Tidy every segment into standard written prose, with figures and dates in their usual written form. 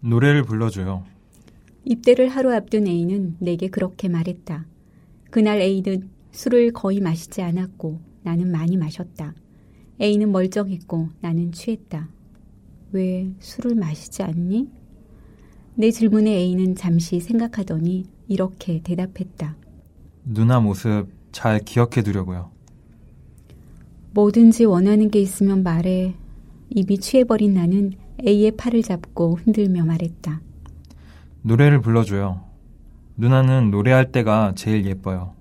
노래를 불러줘요. 입대를 하루 앞둔 A는 내게 그렇게 말했다. 그날 A는 술을 거의 마시지 않았고 나는 많이 마셨다. A는 멀쩡했고 나는 취했다. 왜 술을 마시지 않니? 내 질문에 A는 잠시 생각하더니 이렇게 대답했다. 누나 모습 잘 기억해두려고요. 뭐든지 원하는 게 있으면 말해. 입이 취해버린 나는 A의 팔을 잡고 흔들며 말했다. 노래를 불러줘요. 누나는 노래할 때가 제일 예뻐요.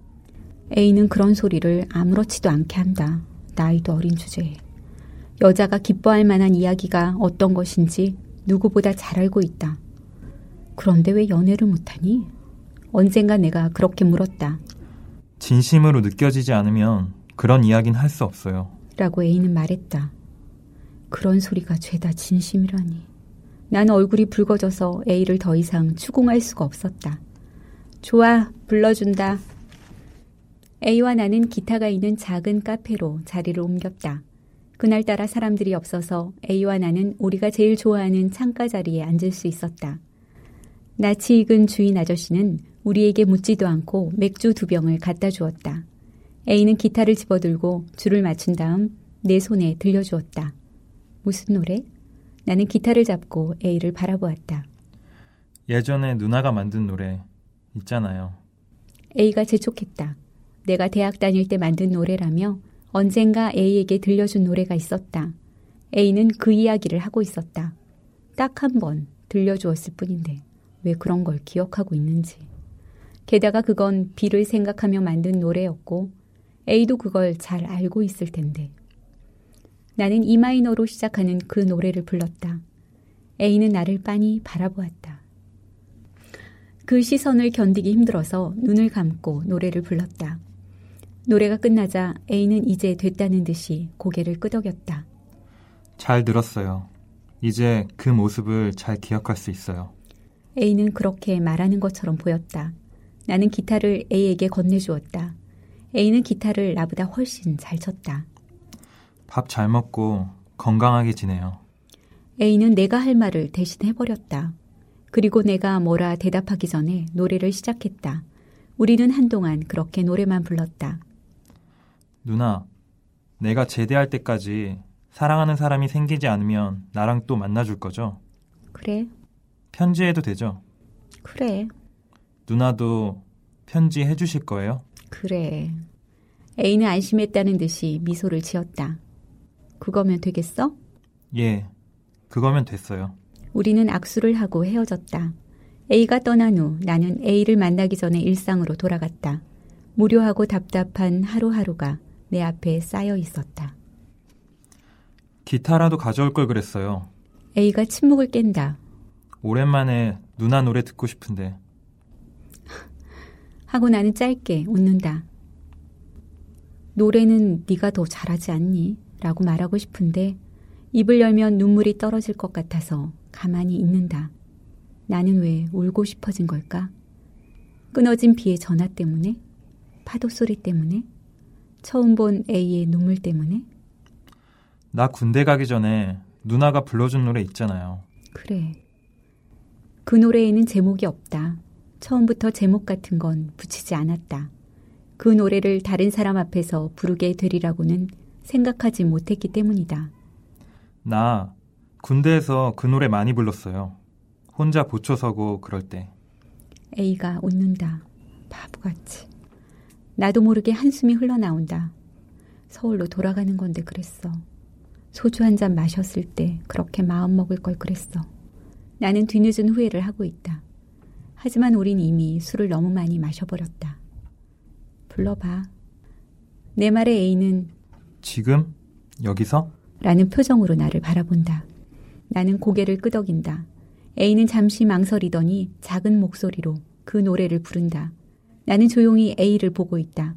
A는 그런 소리를 아무렇지도 않게 한다. 나이도 어린 주제에. 여자가 기뻐할 만한 이야기가 어떤 것인지 누구보다 잘 알고 있다. 그런데 왜 연애를 못하니? 언젠가 내가 그렇게 물었다. 진심으로 느껴지지 않으면 그런 이야기는 할 수 없어요. 라고 A는 말했다. 그런 소리가 죄다 진심이라니. 난 얼굴이 붉어져서 A를 더 이상 추궁할 수가 없었다. 좋아, 불러준다. A와 나는 기타가 있는 작은 카페로 자리를 옮겼다. 그날따라 사람들이 없어서 A와 나는 우리가 제일 좋아하는 창가 자리에 앉을 수 있었다. 낯이 익은 주인 아저씨는 우리에게 묻지도 않고 맥주 2병을 갖다 주었다. A는 기타를 집어들고 줄을 맞춘 다음 내 손에 들려주었다. 무슨 노래? 나는 기타를 잡고 A를 바라보았다. 예전에 누나가 만든 노래 있잖아요. A가 재촉했다. 내가 대학 다닐 때 만든 노래라며 언젠가 A에게 들려준 노래가 있었다. A는 그 이야기를 하고 있었다. 딱 한 번 들려주었을 뿐인데 왜 그런 걸 기억하고 있는지. 게다가 그건 B를 생각하며 만든 노래였고 A도 그걸 잘 알고 있을 텐데. 나는 E 마이너로 시작하는 그 노래를 불렀다. A는 나를 빤히 바라보았다. 그 시선을 견디기 힘들어서 눈을 감고 노래를 불렀다. 노래가 끝나자 A는 이제 됐다는 듯이 고개를 끄덕였다. 잘 들었어요. 이제 그 모습을 잘 기억할 수 있어요. A는 그렇게 말하는 것처럼 보였다. 나는 기타를 A에게 건네주었다. A는 기타를 나보다 훨씬 잘 쳤다. 밥 잘 먹고 건강하게 지내요. A는 내가 할 말을 대신 해버렸다. 그리고 내가 뭐라 대답하기 전에 노래를 시작했다. 우리는 한동안 그렇게 노래만 불렀다. 누나, 내가 제대할 때까지 사랑하는 사람이 생기지 않으면 나랑 또 만나줄 거죠? 그래. 편지해도 되죠? 그래. 누나도 편지해 주실 거예요? 그래. A는 안심했다는 듯이 미소를 지었다. 그거면 되겠어? 예, 그거면 됐어요. 우리는 악수를 하고 헤어졌다. A가 떠난 후 나는 A를 만나기 전에 일상으로 돌아갔다. 무료하고 답답한 하루하루가 내 앞에 쌓여 있었다. 기타라도 가져올 걸 그랬어요. A가 침묵을 깬다. 오랜만에 누나 노래 듣고 싶은데. 하고 나는 짧게 웃는다. 노래는 네가 더 잘하지 않니? 라고 말하고 싶은데 입을 열면 눈물이 떨어질 것 같아서 가만히 있는다. 나는 왜 울고 싶어진 걸까? 끊어진 비의 전화 때문에? 파도 소리 때문에? 처음 본 A의 눈물 때문에? 나 군대 가기 전에 누나가 불러준 노래 있잖아요. 그래. 그 노래에는 제목이 없다. 처음부터 제목 같은 건 붙이지 않았다. 그 노래를 다른 사람 앞에서 부르게 되리라고는 생각하지 못했기 때문이다. 나 군대에서 그 노래 많이 불렀어요. 혼자 보초 서고 그럴 때. A가 웃는다. 바보같이. 나도 모르게 한숨이 흘러나온다. 서울로 돌아가는 건데 그랬어. 소주 한 잔 마셨을 때 그렇게 마음 먹을 걸 그랬어. 나는 뒤늦은 후회를 하고 있다. 하지만 우린 이미 술을 너무 많이 마셔버렸다. 불러봐. 내 말에 A는 지금? 여기서? 라는 표정으로 나를 바라본다. 나는 고개를 끄덕인다. A는 잠시 망설이더니 작은 목소리로 그 노래를 부른다. 나는 조용히 A를 보고 있다.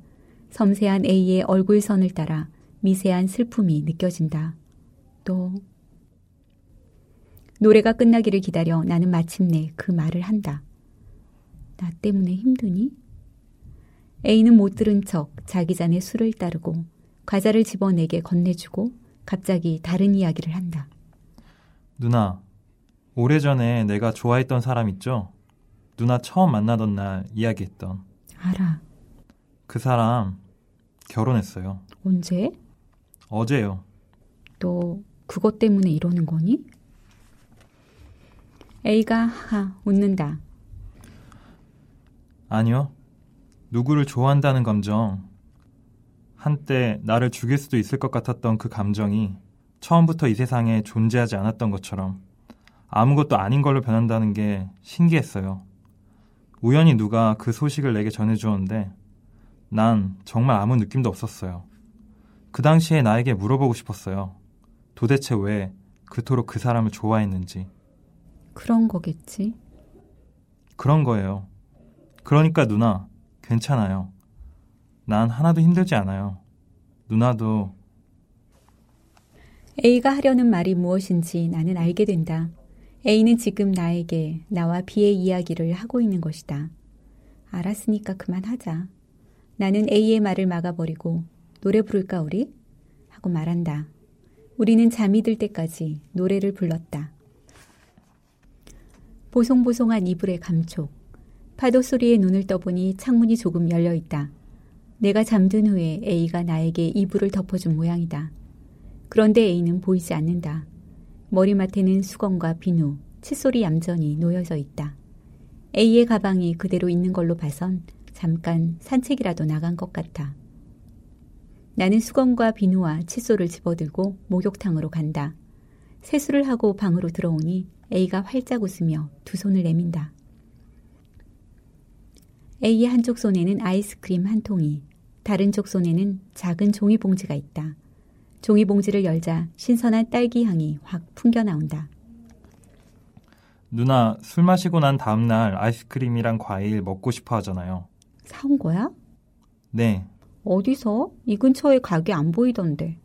섬세한 A의 얼굴선을 따라 미세한 슬픔이 느껴진다. 또 노래가 끝나기를 기다려 나는 마침내 그 말을 한다. 나 때문에 힘드니? A는 못 들은 척 자기 잔에 술을 따르고 과자를 집어 내게 건네주고 갑자기 다른 이야기를 한다. 누나, 오래전에 내가 좋아했던 사람 있죠? 누나 처음 만나던 날 이야기했던. 알아. 그 사람 결혼했어요. 언제? 어제요. 너 그것 때문에 이러는 거니? A가 하하 웃는다. 아니요. 누구를 좋아한다는 감정, 한때 나를 죽일 수도 있을 것 같았던 그 감정이 처음부터 이 세상에 존재하지 않았던 것처럼 아무것도 아닌 걸로 변한다는 게 신기했어요. 우연히 누가 그 소식을 내게 전해주었는데 난 정말 아무 느낌도 없었어요. 그 당시에 나에게 물어보고 싶었어요. 도대체 왜 그토록 그 사람을 좋아했는지. 그런 거겠지. 그런 거예요. 그러니까 누나, 괜찮아요. 난 하나도 힘들지 않아요. 누나도. A가 하려는 말이 무엇인지 나는 알게 된다. A는 지금 나에게 나와 B의 이야기를 하고 있는 것이다. 알았으니까 그만하자. 나는 A의 말을 막아버리고 노래 부를까 우리? 하고 말한다. 우리는 잠이 들 때까지 노래를 불렀다. 보송보송한 이불의 감촉. 파도 소리에 눈을 떠보니 창문이 조금 열려있다. 내가 잠든 후에 A가 나에게 이불을 덮어준 모양이다. 그런데 A는 보이지 않는다. 머리맡에는 수건과 비누, 칫솔이 얌전히 놓여져 있다. A의 가방이 그대로 있는 걸로 봐선 잠깐 산책이라도 나간 것 같아. 나는 수건과 비누와 칫솔을 집어들고 목욕탕으로 간다. 세수를 하고 방으로 들어오니 A가 활짝 웃으며 두 손을 내민다. A의 한쪽 손에는 아이스크림 한 통이, 다른 쪽 손에는 작은 종이봉지가 있다. 종이봉지를 열자 신선한 딸기 향이 확 풍겨나온다. 누나, 술 마시고 난 다음날 아이스크림이랑 과일 먹고 싶어 하잖아요. 사온 거야? 네. 어디서? 이 근처에 가게 안 보이던데.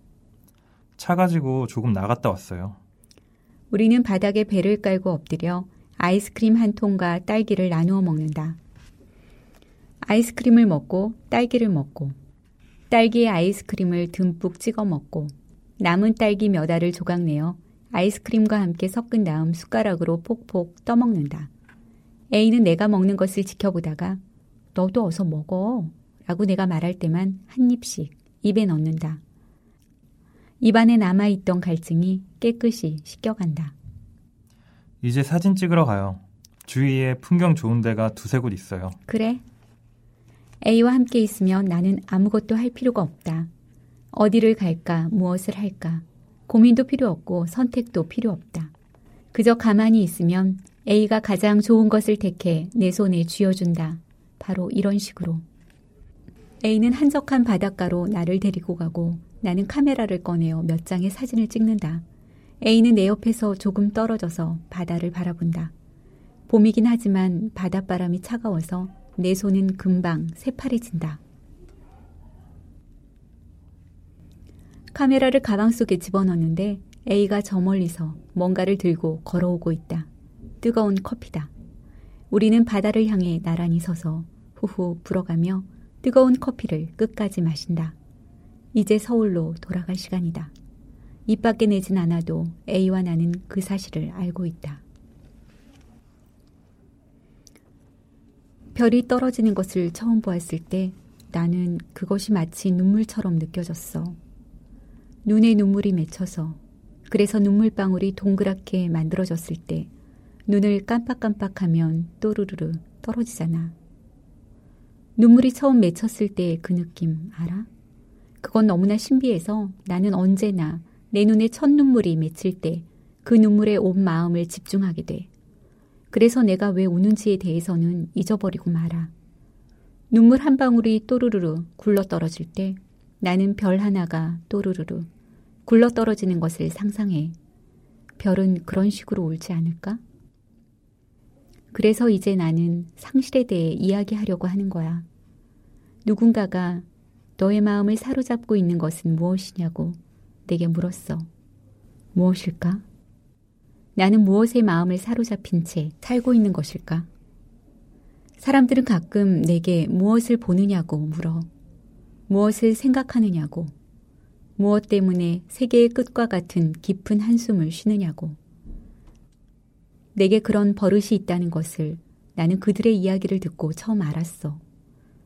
차 가지고 조금 나갔다 왔어요. 우리는 바닥에 배를 깔고 엎드려 아이스크림 한 통과 딸기를 나누어 먹는다. 아이스크림을 먹고 딸기를 먹고 딸기에 아이스크림을 듬뿍 찍어 먹고 남은 딸기 몇 알을 조각내어 아이스크림과 함께 섞은 다음 숟가락으로 폭폭 떠먹는다. A는 내가 먹는 것을 지켜보다가 너도 어서 먹어 라고 내가 말할 때만 한 입씩 입에 넣는다. 입안에 남아있던 갈증이 깨끗이 씻겨간다. 이제 사진 찍으러 가요. 주위에 풍경 좋은 데가 두세 곳 있어요. 그래. A와 함께 있으면 나는 아무것도 할 필요가 없다. 어디를 갈까, 무엇을 할까. 고민도 필요 없고 선택도 필요 없다. 그저 가만히 있으면 A가 가장 좋은 것을 택해 내 손에 쥐어준다. 바로 이런 식으로. A는 한적한 바닷가로 나를 데리고 가고 나는 카메라를 꺼내어 몇 장의 사진을 찍는다. A는 내 옆에서 조금 떨어져서 바다를 바라본다. 봄이긴 하지만 바닷바람이 차가워서 내 손은 금방 새파래진다. 카메라를 가방 속에 집어넣는데 A가 저 멀리서 뭔가를 들고 걸어오고 있다. 뜨거운 커피다. 우리는 바다를 향해 나란히 서서 후후 불어가며 뜨거운 커피를 끝까지 마신다. 이제 서울로 돌아갈 시간이다. 입 밖에 내진 않아도 A와 나는 그 사실을 알고 있다. 별이 떨어지는 것을 처음 보았을 때 나는 그것이 마치 눈물처럼 느껴졌어. 눈에 눈물이 맺혀서 그래서 눈물방울이 동그랗게 만들어졌을 때 눈을 깜빡깜빡하면 또르르르 떨어지잖아. 눈물이 처음 맺혔을 때의 그 느낌 알아? 그건 너무나 신비해서 나는 언제나 내 눈에 첫 눈물이 맺힐 때 그 눈물에 온 마음을 집중하게 돼. 그래서 내가 왜 우는지에 대해서는 잊어버리고 말아. 눈물 한 방울이 또르르르 굴러떨어질 때 나는 별 하나가 또르르르 굴러떨어지는 것을 상상해. 별은 그런 식으로 울지 않을까? 그래서 이제 나는 상실에 대해 이야기하려고 하는 거야. 누군가가 너의 마음을 사로잡고 있는 것은 무엇이냐고 내게 물었어. 무엇일까? 나는 무엇에 마음을 사로잡힌 채 살고 있는 것일까? 사람들은 가끔 내게 무엇을 보느냐고 물어. 무엇을 생각하느냐고. 무엇 때문에 세계의 끝과 같은 깊은 한숨을 쉬느냐고. 내게 그런 버릇이 있다는 것을 나는 그들의 이야기를 듣고 처음 알았어.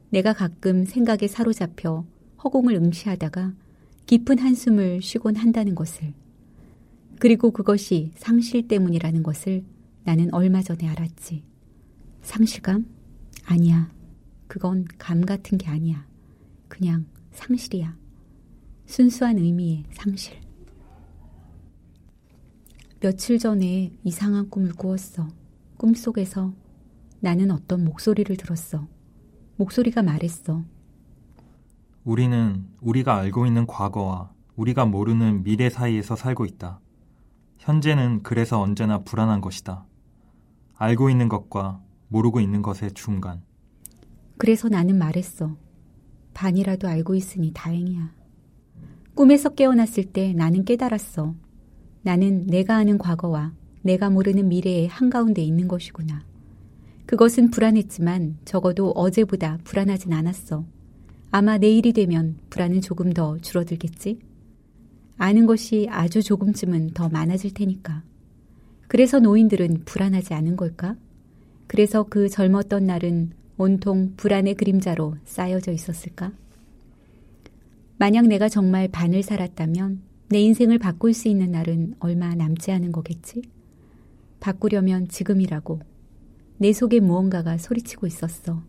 내가 가끔 생각에 사로잡혀 허공을 응시하다가 깊은 한숨을 쉬곤 한다는 것을, 그리고 그것이 상실 때문이라는 것을 나는 얼마 전에 알았지. 상실감? 아니야. 그건 감 같은 게 아니야. 그냥 상실이야. 순수한 의미의 상실. 며칠 전에 이상한 꿈을 꾸었어. 꿈속에서 나는 어떤 목소리를 들었어. 목소리가 말했어. 우리는 우리가 알고 있는 과거와 우리가 모르는 미래 사이에서 살고 있다. 현재는 그래서 언제나 불안한 것이다. 알고 있는 것과 모르고 있는 것의 중간. 그래서 나는 말했어. 반이라도 알고 있으니 다행이야. 꿈에서 깨어났을 때 나는 깨달았어. 나는 내가 아는 과거와 내가 모르는 미래의 한가운데 있는 것이구나. 그것은 불안했지만 적어도 어제보다 불안하진 않았어. 아마 내일이 되면 불안은 조금 더 줄어들겠지? 아는 것이 아주 조금쯤은 더 많아질 테니까. 그래서 노인들은 불안하지 않은 걸까? 그래서 그 젊었던 날은 온통 불안의 그림자로 쌓여져 있었을까? 만약 내가 정말 반을 살았다면 내 인생을 바꿀 수 있는 날은 얼마 남지 않은 거겠지? 바꾸려면 지금이라고. 내 속에 무언가가 소리치고 있었어.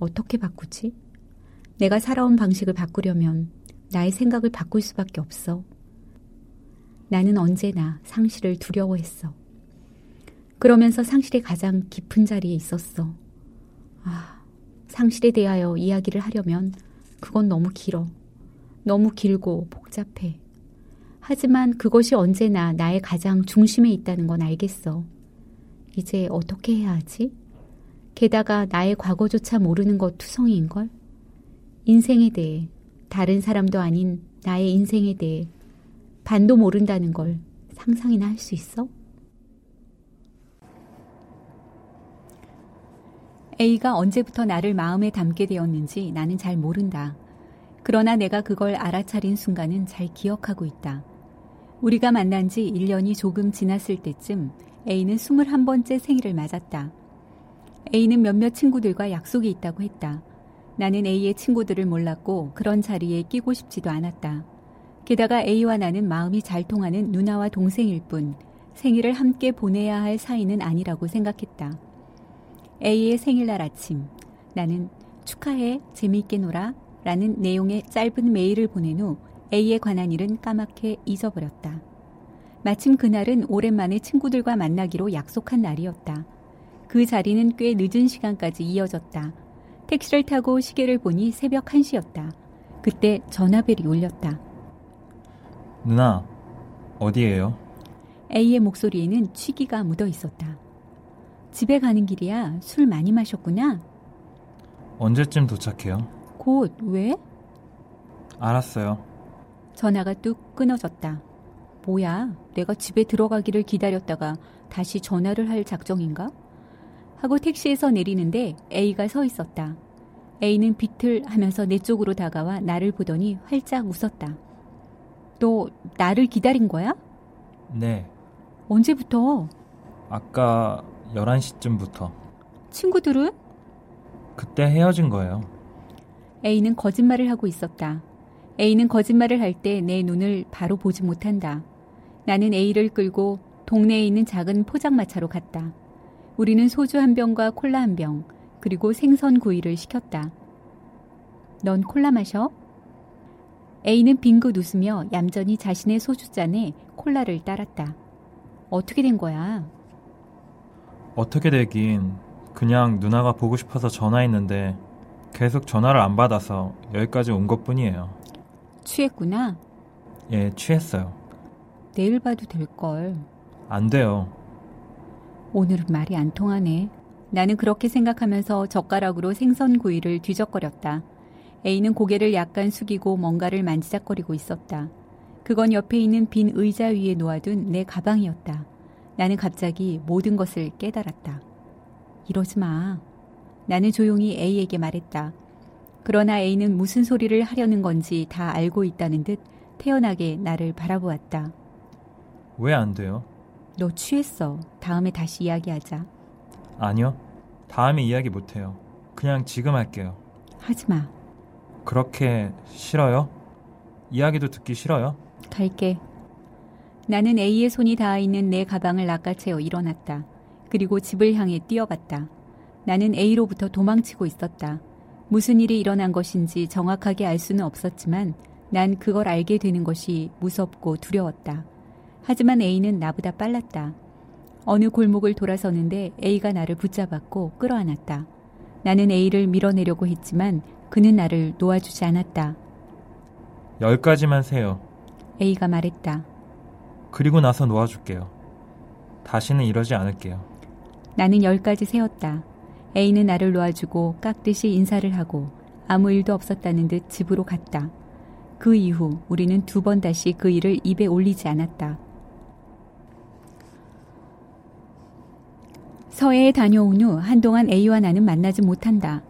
어떻게 바꾸지? 내가 살아온 방식을 바꾸려면 나의 생각을 바꿀 수밖에 없어. 나는 언제나 상실을 두려워했어. 그러면서 상실의 가장 깊은 자리에 있었어. 아, 상실에 대하여 이야기를 하려면 그건 너무 길어. 너무 길고 복잡해. 하지만 그것이 언제나 나의 가장 중심에 있다는 건 알겠어. 이제 어떻게 해야 하지? 게다가 나의 과거조차 모르는 것 투성이인걸? 인생에 대해, 다른 사람도 아닌 나의 인생에 대해 반도 모른다는 걸 상상이나 할 수 있어? A가 언제부터 나를 마음에 담게 되었는지 나는 잘 모른다. 그러나 내가 그걸 알아차린 순간은 잘 기억하고 있다. 우리가 만난 지 1년이 조금 지났을 때쯤 A는 21번째 생일을 맞았다. A는 몇몇 친구들과 약속이 있다고 했다. 나는 A의 친구들을 몰랐고 그런 자리에 끼고 싶지도 않았다. 게다가 A와 나는 마음이 잘 통하는 누나와 동생일 뿐 생일을 함께 보내야 할 사이는 아니라고 생각했다. A의 생일날 아침, 나는 축하해, 재미있게 놀아 라는 내용의 짧은 메일을 보낸 후 A에 관한 일은 까맣게 잊어버렸다. 마침 그날은 오랜만에 친구들과 만나기로 약속한 날이었다. 그 자리는 꽤 늦은 시간까지 이어졌다. 택시를 타고 시계를 보니 새벽 1시였다. 그때 전화벨이 울렸다. 누나, 어디예요? A의 목소리에는 취기가 묻어있었다. 집에 가는 길이야. 술 많이 마셨구나. 언제쯤 도착해요? 곧. 왜? 알았어요. 전화가 뚝 끊어졌다. 뭐야, 내가 집에 들어가기를 기다렸다가 다시 전화를 할 작정인가? 하고 택시에서 내리는데 A가 서 있었다. A는 비틀하면서 내 쪽으로 다가와 나를 보더니 활짝 웃었다. 너 나를 기다린 거야? 네. 언제부터? 아까 11시쯤부터. 친구들은? 그때 헤어진 거예요. A는 거짓말을 하고 있었다. A는 거짓말을 할 때 내 눈을 바로 보지 못한다. 나는 A를 끌고 동네에 있는 작은 포장마차로 갔다. 우리는 소주 한 병과 콜라 한 병, 그리고 생선구이를 시켰다. 넌 콜라 마셔? A는 빙긋 웃으며 얌전히 자신의 소주잔에 콜라를 따랐다. 어떻게 된 거야? 어떻게 되긴, 그냥 누나가 보고 싶어서 전화했는데 계속 전화를 안 받아서 여기까지 온 것뿐이에요. 취했구나? 예, 취했어요. 내일 봐도 될걸. 안 돼요. 오늘은 말이 안 통하네. 나는 그렇게 생각하면서 젓가락으로 생선구이를 뒤적거렸다. A는 고개를 약간 숙이고 뭔가를 만지작거리고 있었다. 그건 옆에 있는 빈 의자 위에 놓아둔 내 가방이었다. 나는 갑자기 모든 것을 깨달았다. 이러지 마. 나는 조용히 A에게 말했다. 그러나 A는 무슨 소리를 하려는 건지 다 알고 있다는 듯 태연하게 나를 바라보았다. 왜 안 돼요? 너 취했어. 다음에 다시 이야기하자. 아니요. 다음에 이야기 못해요. 그냥 지금 할게요. 하지마. 그렇게 싫어요? 이야기도 듣기 싫어요? 갈게. 나는 A의 손이 닿아있는 내 가방을 낚아채어 일어났다. 그리고 집을 향해 뛰어갔다. 나는 A로부터 도망치고 있었다. 무슨 일이 일어난 것인지 정확하게 알 수는 없었지만 난 그걸 알게 되는 것이 무섭고 두려웠다. 하지만 A는 나보다 빨랐다. 어느 골목을 돌아서는데 A가 나를 붙잡았고 끌어안았다. 나는 A를 밀어내려고 했지만 그는 나를 놓아주지 않았다. 10가지만 세요. A가 말했다. 그리고 나서 놓아줄게요. 다시는 이러지 않을게요. 나는 10가지 세었다. A는 나를 놓아주고 깍듯이 인사를 하고 아무 일도 없었다는 듯 집으로 갔다. 그 이후 우리는 2번 다시 그 일을 입에 올리지 않았다. 서해에 다녀온 후 한동안 A와 나는 만나지 못한다.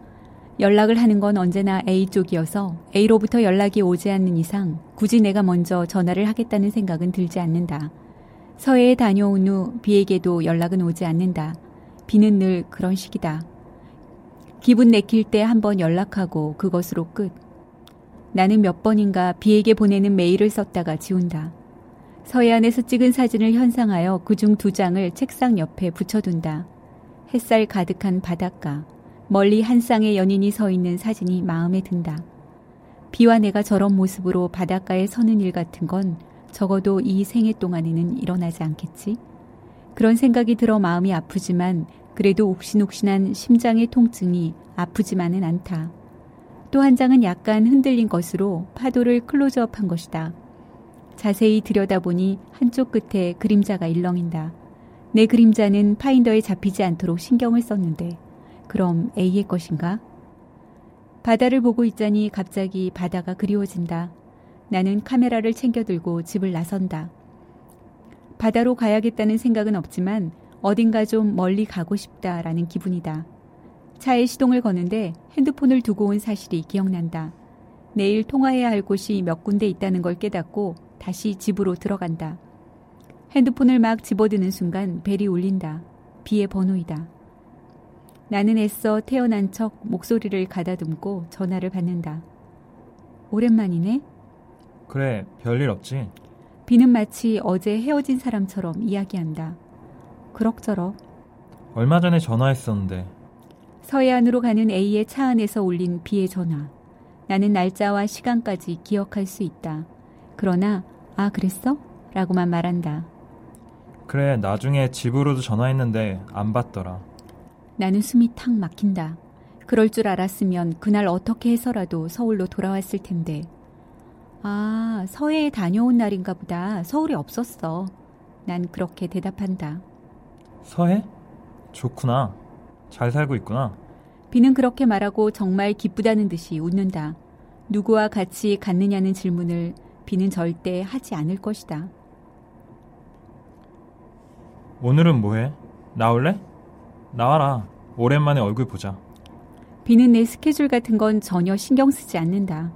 연락을 하는 건 언제나 A 쪽이어서 A로부터 연락이 오지 않는 이상 굳이 내가 먼저 전화를 하겠다는 생각은 들지 않는다. 서해에 다녀온 후 B에게도 연락은 오지 않는다. B는 늘 그런 식이다. 기분 내킬 때 한번 연락하고 그것으로 끝. 나는 몇 번인가 B에게 보내는 메일을 썼다가 지운다. 서해안에서 찍은 사진을 현상하여 그중 2장을 책상 옆에 붙여둔다. 햇살 가득한 바닷가, 멀리 한 쌍의 연인이 서 있는 사진이 마음에 든다. B와 내가 저런 모습으로 바닷가에 서는 일 같은 건 적어도 이 생애 동안에는 일어나지 않겠지? 그런 생각이 들어 마음이 아프지만 그래도 욱신욱신한 심장의 통증이 아프지만은 않다. 또 한 장은 약간 흔들린 것으로 파도를 클로즈업한 것이다. 자세히 들여다보니 한쪽 끝에 그림자가 일렁인다. 내 그림자는 파인더에 잡히지 않도록 신경을 썼는데 그럼 A의 것인가? 바다를 보고 있자니 갑자기 바다가 그리워진다. 나는 카메라를 챙겨들고 집을 나선다. 바다로 가야겠다는 생각은 없지만 어딘가 좀 멀리 가고 싶다라는 기분이다. 차에 시동을 거는데 핸드폰을 두고 온 사실이 기억난다. 내일 통화해야 할 곳이 몇 군데 있다는 걸 깨닫고 다시 집으로 들어간다. 핸드폰을 막 집어드는 순간 벨이 울린다. B의 번호이다. 나는 애써 태어난 척 목소리를 가다듬고 전화를 받는다. 오랜만이네? 그래, 별일 없지. B는 마치 어제 헤어진 사람처럼 이야기한다. 그럭저럭. 얼마 전에 전화했었는데. 서해안으로 가는 A의 차 안에서 울린 B의 전화. 나는 날짜와 시간까지 기억할 수 있다. 그러나 아 그랬어? 라고만 말한다. 그래 나중에 집으로도 전화했는데 안 받더라. 나는 숨이 탁 막힌다. 그럴 줄 알았으면 그날 어떻게 해서라도 서울로 돌아왔을 텐데. 아 서해에 다녀온 날인가 보다. 서울에 없었어. 난 그렇게 대답한다. 서해? 좋구나. 잘 살고 있구나. B는 그렇게 말하고 정말 기쁘다는 듯이 웃는다. 누구와 같이 갔느냐는 질문을 B는 절대 하지 않을 것이다. 오늘은 뭐해? 나올래? 나와라. 오랜만에 얼굴 보자. B는 내 스케줄 같은 건 전혀 신경 쓰지 않는다.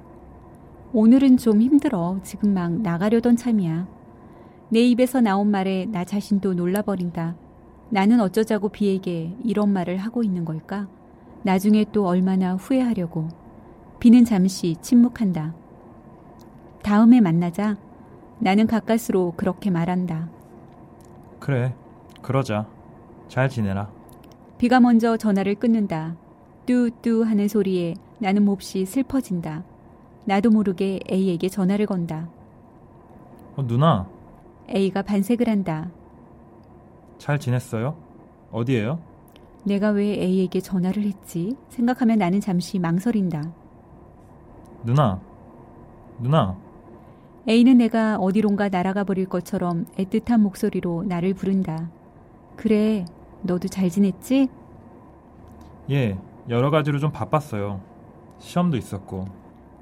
오늘은 좀 힘들어. 지금 막 나가려던 참이야. 내 입에서 나온 말에 나 자신도 놀라버린다. 나는 어쩌자고 B에게 이런 말을 하고 있는 걸까? 나중에 또 얼마나 후회하려고. B는 잠시 침묵한다. 다음에 만나자. 나는 가까스로 그렇게 말한다. 그래, 그러자. 잘 지내라. B가 먼저 전화를 끊는다. 뚜뚜 하는 소리에 나는 몹시 슬퍼진다. 나도 모르게 A에게 전화를 건다. 누나. A가 반색을 한다. 잘 지냈어요? 어디예요? 내가 왜 A에게 전화를 했지? 생각하면 나는 잠시 망설인다. 누나. A는 내가 어디론가 날아가 버릴 것처럼 애틋한 목소리로 나를 부른다. 그래, 너도 잘 지냈지? 예, 여러 가지로 좀 바빴어요. 시험도 있었고.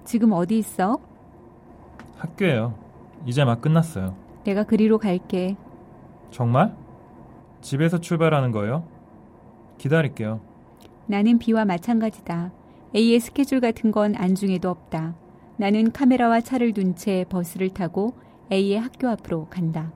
지금 어디 있어? 학교예요. 이제 막 끝났어요. 내가 그리로 갈게. 정말? 집에서 출발하는 거예요? 기다릴게요. 나는 B와 마찬가지다. A의 스케줄 같은 건 안중에도 없다. 나는 카메라와 차를 둔 채 버스를 타고 A의 학교 앞으로 간다.